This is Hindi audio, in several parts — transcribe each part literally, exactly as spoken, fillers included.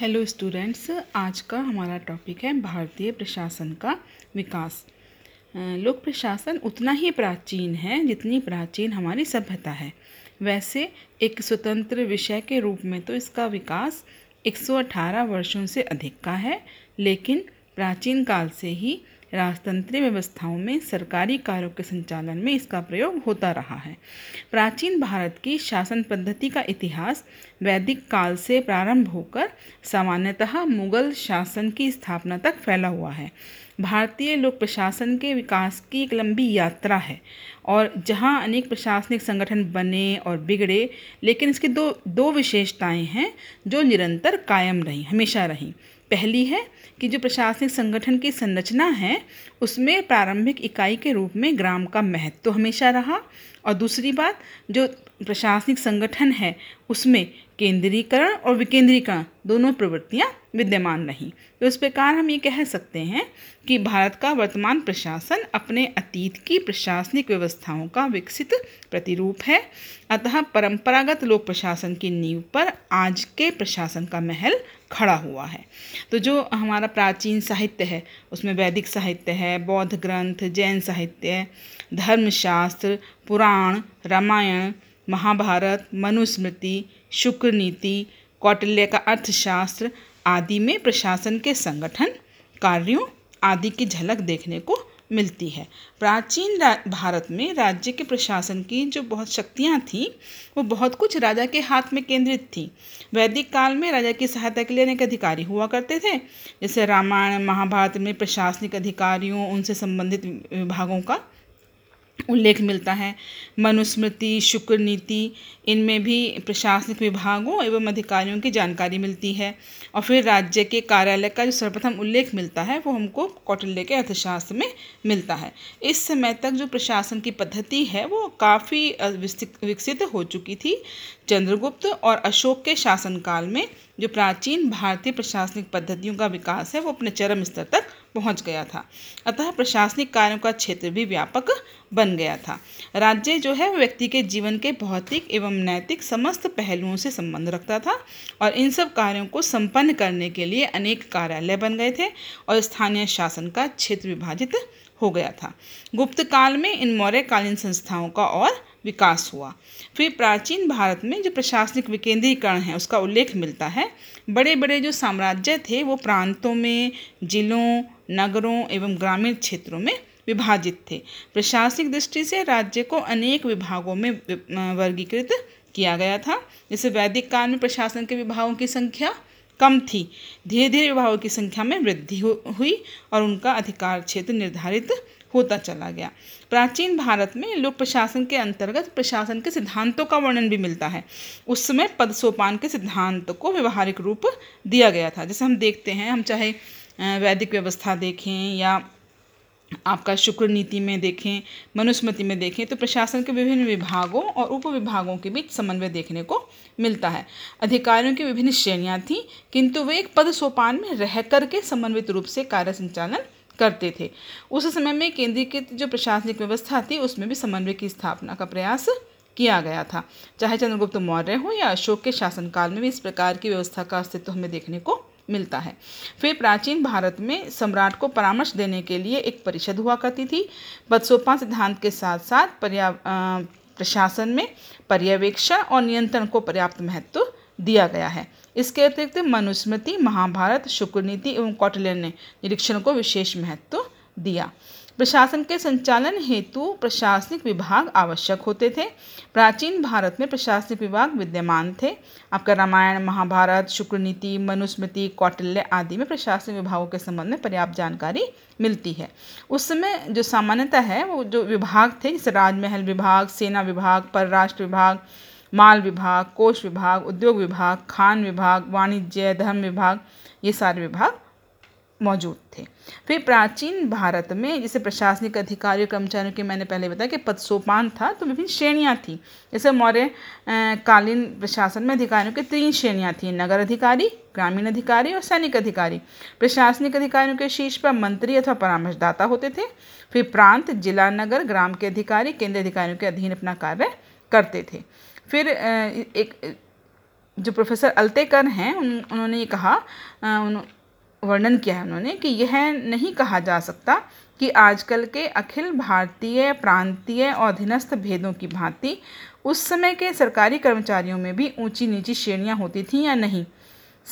हेलो स्टूडेंट्स, आज का हमारा टॉपिक है भारतीय प्रशासन का विकास। लोक प्रशासन उतना ही प्राचीन है जितनी प्राचीन हमारी सभ्यता है। वैसे एक स्वतंत्र विषय के रूप में तो इसका विकास एक सौ अठारह वर्षों से अधिक का है, लेकिन प्राचीन काल से ही राजतंत्रीय व्यवस्थाओं में सरकारी कार्यों के संचालन में इसका प्रयोग होता रहा है। प्राचीन भारत की शासन पद्धति का इतिहास वैदिक काल से प्रारंभ होकर सामान्यतः मुगल शासन की स्थापना तक फैला हुआ है। भारतीय लोक प्रशासन के विकास की एक लंबी यात्रा है और जहाँ अनेक प्रशासनिक संगठन बने और बिगड़े, लेकिन इसकी दो दो विशेषताएं हैं जो निरंतर कायम रहीं, हमेशा रहीं। पहली है कि जो प्रशासनिक संगठन की संरचना है उसमें प्रारंभिक इकाई के रूप में ग्राम का महत्व तो हमेशा रहा, और दूसरी बात जो प्रशासनिक संगठन है उसमें केंद्रीकरण और विकेंद्रीकरण दोनों प्रवृत्तियां विद्यमान रहीं। तो इस प्रकार हम ये कह सकते हैं कि भारत का वर्तमान प्रशासन अपने अतीत की प्रशासनिक व्यवस्थाओं का विकसित प्रतिरूप है। अतः परंपरागत लोक प्रशासन की नींव पर आज के प्रशासन का महल खड़ा हुआ है। तो जो हमारा प्राचीन साहित्य है उसमें वैदिक साहित्य है, बौद्ध ग्रंथ, जैन साहित्य, धर्मशास्त्र, पुराण, रामायण, महाभारत, मनुस्मृति, शुक्र नीति, कौटिल्य का अर्थशास्त्र आदि में प्रशासन के संगठन, कार्यों आदि की झलक देखने को मिलती है। प्राचीन भारत में राज्य के प्रशासन की जो बहुत शक्तियाँ थीं वो बहुत कुछ राजा के हाथ में केंद्रित थीं। वैदिक काल में राजा की सहायता के लिए अनेक अधिकारी हुआ करते थे। जैसे रामायण महाभारत में प्रशासनिक अधिकारियों, उनसे संबंधित विभागों का उल्लेख मिलता है। मनुस्मृति, शुक्र नीति, इनमें भी प्रशासनिक विभागों एवं अधिकारियों की जानकारी मिलती है। और फिर राज्य के कार्यालय का जो सर्वप्रथम उल्लेख मिलता है वो हमको कौटिल्य के अर्थशास्त्र में मिलता है। इस समय तक जो प्रशासन की पद्धति है वो काफ़ी विकसित हो चुकी थी। चंद्रगुप्त और अशोक के शासनकाल में जो प्राचीन भारतीय प्रशासनिक पद्धतियों का विकास है वो अपने चरम स्तर तक पहुंच गया था। अतः प्रशासनिक कार्यों का क्षेत्र भी व्यापक बन गया था। राज्य जो है व्यक्ति के जीवन के भौतिक एवं नैतिक समस्त पहलुओं से संबंध रखता था और इन सब कार्यों को संपन्न करने के लिए अनेक कार्यालय बन गए थे और स्थानीय शासन का क्षेत्र विभाजित हो गया था। गुप्त काल में इन मौर्यकालीन संस्थाओं का और विकास हुआ। फिर प्राचीन भारत में जो प्रशासनिक विकेंद्रीकरण है उसका उल्लेख मिलता है। बड़े बड़े जो साम्राज्य थे वो प्रांतों में, जिलों, नगरों एवं ग्रामीण क्षेत्रों में विभाजित थे। प्रशासनिक दृष्टि से राज्य को अनेक विभागों में वर्गीकृत किया गया था। जैसे वैदिक काल में प्रशासन के विभागों की संख्या कम थी। धीरे धीरे विभागों की संख्या में वृद्धि हुई और उनका अधिकार क्षेत्र निर्धारित होता चला गया। प्राचीन भारत में लोक प्रशासन के अंतर्गत प्रशासन के सिद्धांतों का वर्णन भी मिलता है। उस समय पद सोपान के सिद्धांत को व्यवहारिक रूप दिया गया था। जैसे हम देखते हैं, हम चाहे वैदिक व्यवस्था देखें या आपका शुक्र नीति में देखें, मनुस्मृति में देखें, तो प्रशासन के विभिन्न विभागों और उप विभागों के बीच समन्वय देखने को मिलता है। अधिकारियों की विभिन्न श्रेणियाँ थीं, किंतु वे एक पद सोपान में रह कर के समन्वित रूप से कार्य संचालन करते थे। उस समय में केंद्रीकृत जो प्रशासनिक व्यवस्था थी उसमें भी समन्वय की स्थापना का प्रयास किया गया था। चाहे चंद्रगुप्त मौर्य हो या अशोक के शासनकाल में भी इस प्रकार की व्यवस्था का अस्तित्व हमें देखने को मिलता है। फिर प्राचीन भारत में सम्राट को परामर्श देने के लिए एक परिषद हुआ करती थी। पदसोपान सिद्धांत के साथ साथ पर्या प्रशासन में पर्यवेक्षण और नियंत्रण को पर्याप्त महत्व दिया गया है। इसके अतिरिक्त मनुस्मृति, महाभारत, शुक्र नीति एवं कौटिल्य ने निरीक्षण को विशेष महत्व दिया। प्रशासन के संचालन हेतु प्रशासनिक विभाग आवश्यक होते थे। प्राचीन भारत में प्रशासनिक विभाग विद्यमान थे। आपका रामायण, महाभारत, शुक्र नीति, मनुस्मृति, कौटिल्य आदि में प्रशासनिक विभागों के संबंध में पर्याप्त जानकारी मिलती है। उस समय जो सामान्यतः है वो जो विभाग थे, जैसे राजमहल विभाग, सेना विभाग, परराष्ट्र विभाग, माल विभाग, कोष विभाग, उद्योग विभाग, खान विभाग, वाणिज्य, धर्म विभाग, ये सारे विभाग मौजूद थे। फिर प्राचीन भारत में जैसे प्रशासनिक अधिकारियों कर्मचारियों के मैंने पहले बताया कि पद सोपान था, तो विभिन्न श्रेणियाँ थीं। जैसे मौर्य कालीन प्रशासन में अधिकारियों की तीन श्रेणियाँ थीं: नगर अधिकारी, ग्रामीण अधिकारी और सैनिक अधिकारी। प्रशासनिक अधिकारियों के शीर्ष पर मंत्री अथवा परामर्शदाता होते थे। फिर प्रांत, जिला, नगर, ग्राम के अधिकारी केंद्रीय अधिकारियों के अधीन अपना कार्य करते थे। फिर एक जो प्रोफेसर अल्तेकर हैं उन उन्होंने ये कहा उन वर्णन किया है उन्होंने कि यह नहीं कहा जा सकता कि आजकल के अखिल भारतीय प्रांतीय और अधीनस्थ भेदों की भांति उस समय के सरकारी कर्मचारियों में भी ऊंची नीची श्रेणियां होती थीं या नहीं।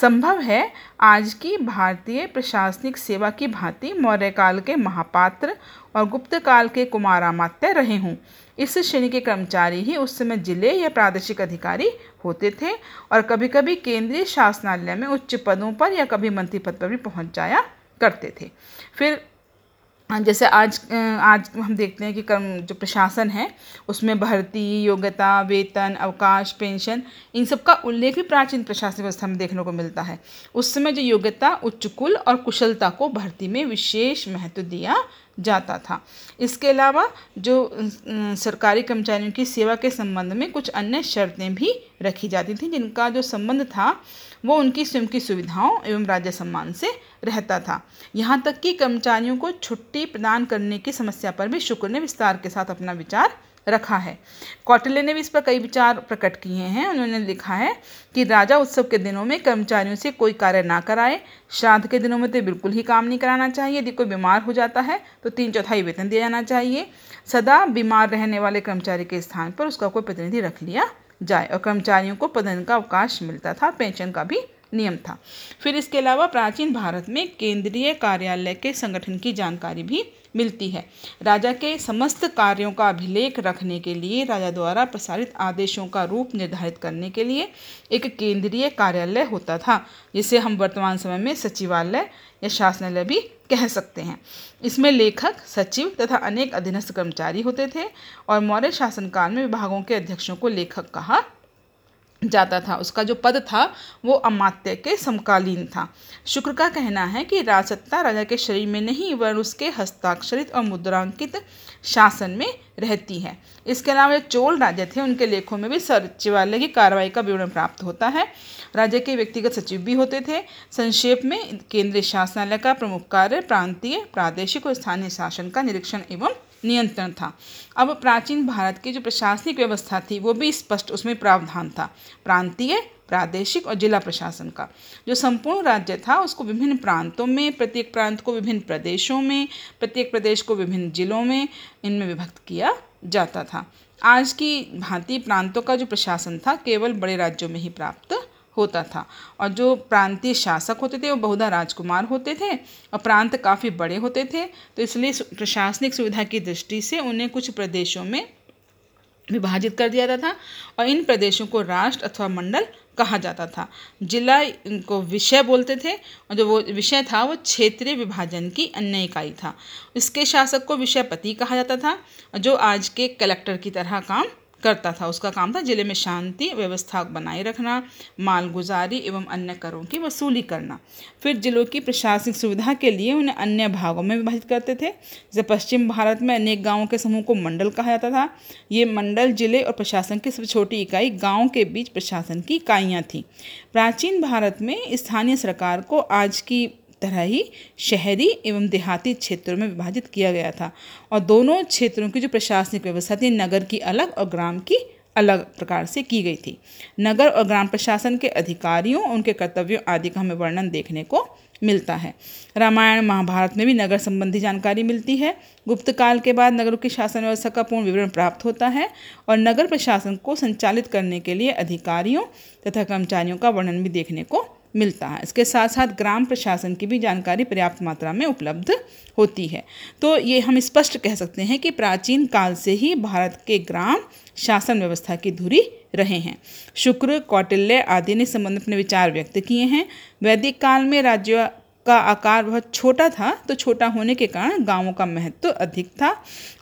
संभव है आज की भारतीय प्रशासनिक सेवा की भांति मौर्य काल के महापात्र और गुप्त काल के कुमार अमात्य रहे हों। इस श्रेणी के कर्मचारी ही उस समय जिले या प्रादेशिक अधिकारी होते थे और कभी कभी केंद्रीय शासनालय में उच्च पदों पर या कभी मंत्री पद पर भी पहुंच जाया करते थे। फिर जैसे आज आज हम देखते हैं कि कर्म जो प्रशासन है उसमें भर्ती, योग्यता, वेतन, अवकाश, पेंशन, इन सब का उल्लेख भी प्राचीन प्रशासन व्यवस्था में देखने को मिलता है। उस समय जो योग्यता, उच्च कुल और कुशलता को भर्ती में विशेष महत्व दिया जाता था। इसके अलावा जो सरकारी कर्मचारियों की सेवा के संबंध में कुछ अन्य शर्तें भी रखी जाती थीं जिनका जो संबंध था वो उनकी स्वयं की सुविधाओं एवं राज्य सम्मान से रहता था। यहाँ तक कि कर्मचारियों को छुट्टी प्रदान करने की समस्या पर भी शुक्र ने विस्तार के साथ अपना विचार रखा है। कौटिल्य ने भी इस पर कई विचार प्रकट किए हैं। उन्होंने लिखा है कि राजा उत्सव के दिनों में कर्मचारियों से कोई कार्य ना कराए। श्राद्ध के दिनों में तो बिल्कुल ही काम नहीं कराना चाहिए। यदि कोई बीमार हो जाता है तो तीन चौथाई वेतन दिया जाना चाहिए। सदा बीमार रहने वाले कर्मचारी के स्थान पर उसका कोई प्रतिनिधि रख लिया जाए और कर्मचारियों को पदन का अवकाश मिलता था। पेंशन का भी नियम था। फिर इसके अलावा प्राचीन भारत में केंद्रीय कार्यालय के संगठन की जानकारी भी मिलती है। राजा के समस्त कार्यों का अभिलेख रखने के लिए राजा द्वारा प्रसारित आदेशों का रूप निर्धारित करने के लिए एक केंद्रीय कार्यालय होता था, जिसे हम वर्तमान समय में सचिवालय या शासनालय भी कह सकते हैं। इसमें लेखक, सचिव तथा अनेक अधीनस्थ कर्मचारी होते थे और मौर्य शासनकाल में विभागों के अध्यक्षों को लेखक कहा जाता था। उसका जो पद था वो अमात्य के समकालीन था। शुक्र का कहना है कि राजसत्ता राजा के शरीर में नहीं वरन उसके हस्ताक्षरित और मुद्रांकित शासन में रहती है। इसके अलावा चोल राजा थे उनके लेखों में भी सचिवालय की कार्रवाई का विवरण प्राप्त होता है। राजा के व्यक्तिगत सचिव भी होते थे। संक्षेप में केंद्रीय शासनालय का प्रमुख कार्य प्रांतीय, प्रादेशिक और स्थानीय शासन का निरीक्षण एवं नियंत्रण था। अब प्राचीन भारत की जो प्रशासनिक व्यवस्था थी वो भी स्पष्ट उसमें प्रावधान था प्रांतीय, प्रादेशिक और जिला प्रशासन का। जो संपूर्ण राज्य था उसको विभिन्न प्रांतों में, प्रत्येक प्रांत को विभिन्न प्रदेशों में, प्रत्येक प्रदेश को विभिन्न जिलों में, इनमें विभक्त किया जाता था। आज की भांति प्रांतों का जो प्रशासन था केवल बड़े राज्यों में ही प्राप्त होता था और जो प्रांतीय शासक होते थे वो बहुधा राजकुमार होते थे और प्रांत काफ़ी बड़े होते थे, तो इसलिए प्रशासनिक सुविधा की दृष्टि से उन्हें कुछ प्रदेशों में विभाजित कर दिया जाता था और इन प्रदेशों को राष्ट्र अथवा मंडल कहा जाता था। जिला इनको विषय बोलते थे और जो वो विषय था वो क्षेत्रीय विभाजन की अन्य इकाई था। इसके शासक को विषयपति कहा जाता था जो आज के कलेक्टर की तरह काम करता था। उसका काम था जिले में शांति व्यवस्था बनाए रखना, मालगुजारी एवं अन्य करों की वसूली करना। फिर जिलों की प्रशासनिक सुविधा के लिए उन्हें अन्य भागों में विभाजित करते थे। जैसे पश्चिम भारत में अनेक गांवों के समूह को मंडल कहा जाता था। ये मंडल जिले और प्रशासन की सबसे छोटी इकाई गाँव के बीच प्रशासन की इकाइयाँ थीं। प्राचीन भारत में स्थानीय सरकार को आज की तरह ही शहरी एवं देहाती क्षेत्रों में विभाजित किया गया था और दोनों क्षेत्रों की जो प्रशासनिक व्यवस्था थी नगर की अलग और ग्राम की अलग प्रकार से की गई थी। नगर और ग्राम प्रशासन के अधिकारियों, उनके कर्तव्यों आदि का हमें वर्णन देखने को मिलता है। रामायण, महाभारत में भी नगर संबंधी जानकारी मिलती है। गुप्त काल के बाद नगरों की शासन व्यवस्था का पूर्ण विवरण प्राप्त होता है और नगर प्रशासन को संचालित करने के लिए अधिकारियों तथा कर्मचारियों का वर्णन भी देखने को मिलता है। इसके साथ साथ ग्राम प्रशासन की भी जानकारी पर्याप्त मात्रा में उपलब्ध होती है। तो ये हम स्पष्ट कह सकते हैं कि प्राचीन काल से ही भारत के ग्राम शासन व्यवस्था की धुरी रहे हैं। शुक्र, कौटिल्य आदि ने संबंध अपने विचार व्यक्त किए हैं। वैदिक काल में राज्यों का आकार बहुत छोटा था, तो छोटा होने के कारण गांवों का महत्व अधिक था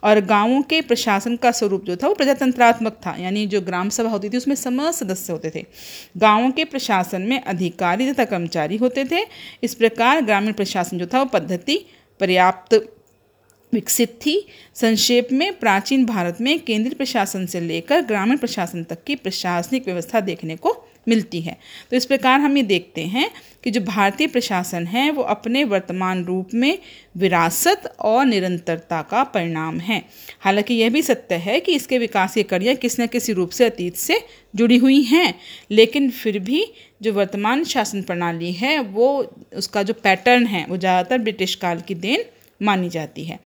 और गांवों के प्रशासन का स्वरूप जो था वो प्रजातंत्रात्मक था, यानी जो ग्राम सभा होती थी उसमें समस्त सदस्य होते थे। गांवों के प्रशासन में अधिकारी तथा कर्मचारी होते थे। इस प्रकार ग्रामीण प्रशासन जो था वो पद्धति पर्याप्त विकसित थी। संक्षेप में प्राचीन भारत में केंद्रीय प्रशासन से लेकर ग्रामीण प्रशासन तक की प्रशासनिक व्यवस्था देखने को मिलती है। तो इस प्रकार हम ये देखते हैं कि जो भारतीय प्रशासन है वो अपने वर्तमान रूप में विरासत और निरंतरता का परिणाम है। हालांकि यह भी सत्य है कि इसके विकासीय कड़ियाँ किसी न किसी रूप से अतीत से जुड़ी हुई हैं, लेकिन फिर भी जो वर्तमान शासन प्रणाली है वो उसका जो पैटर्न है वो ज़्यादातर ब्रिटिश काल की देन मानी जाती है।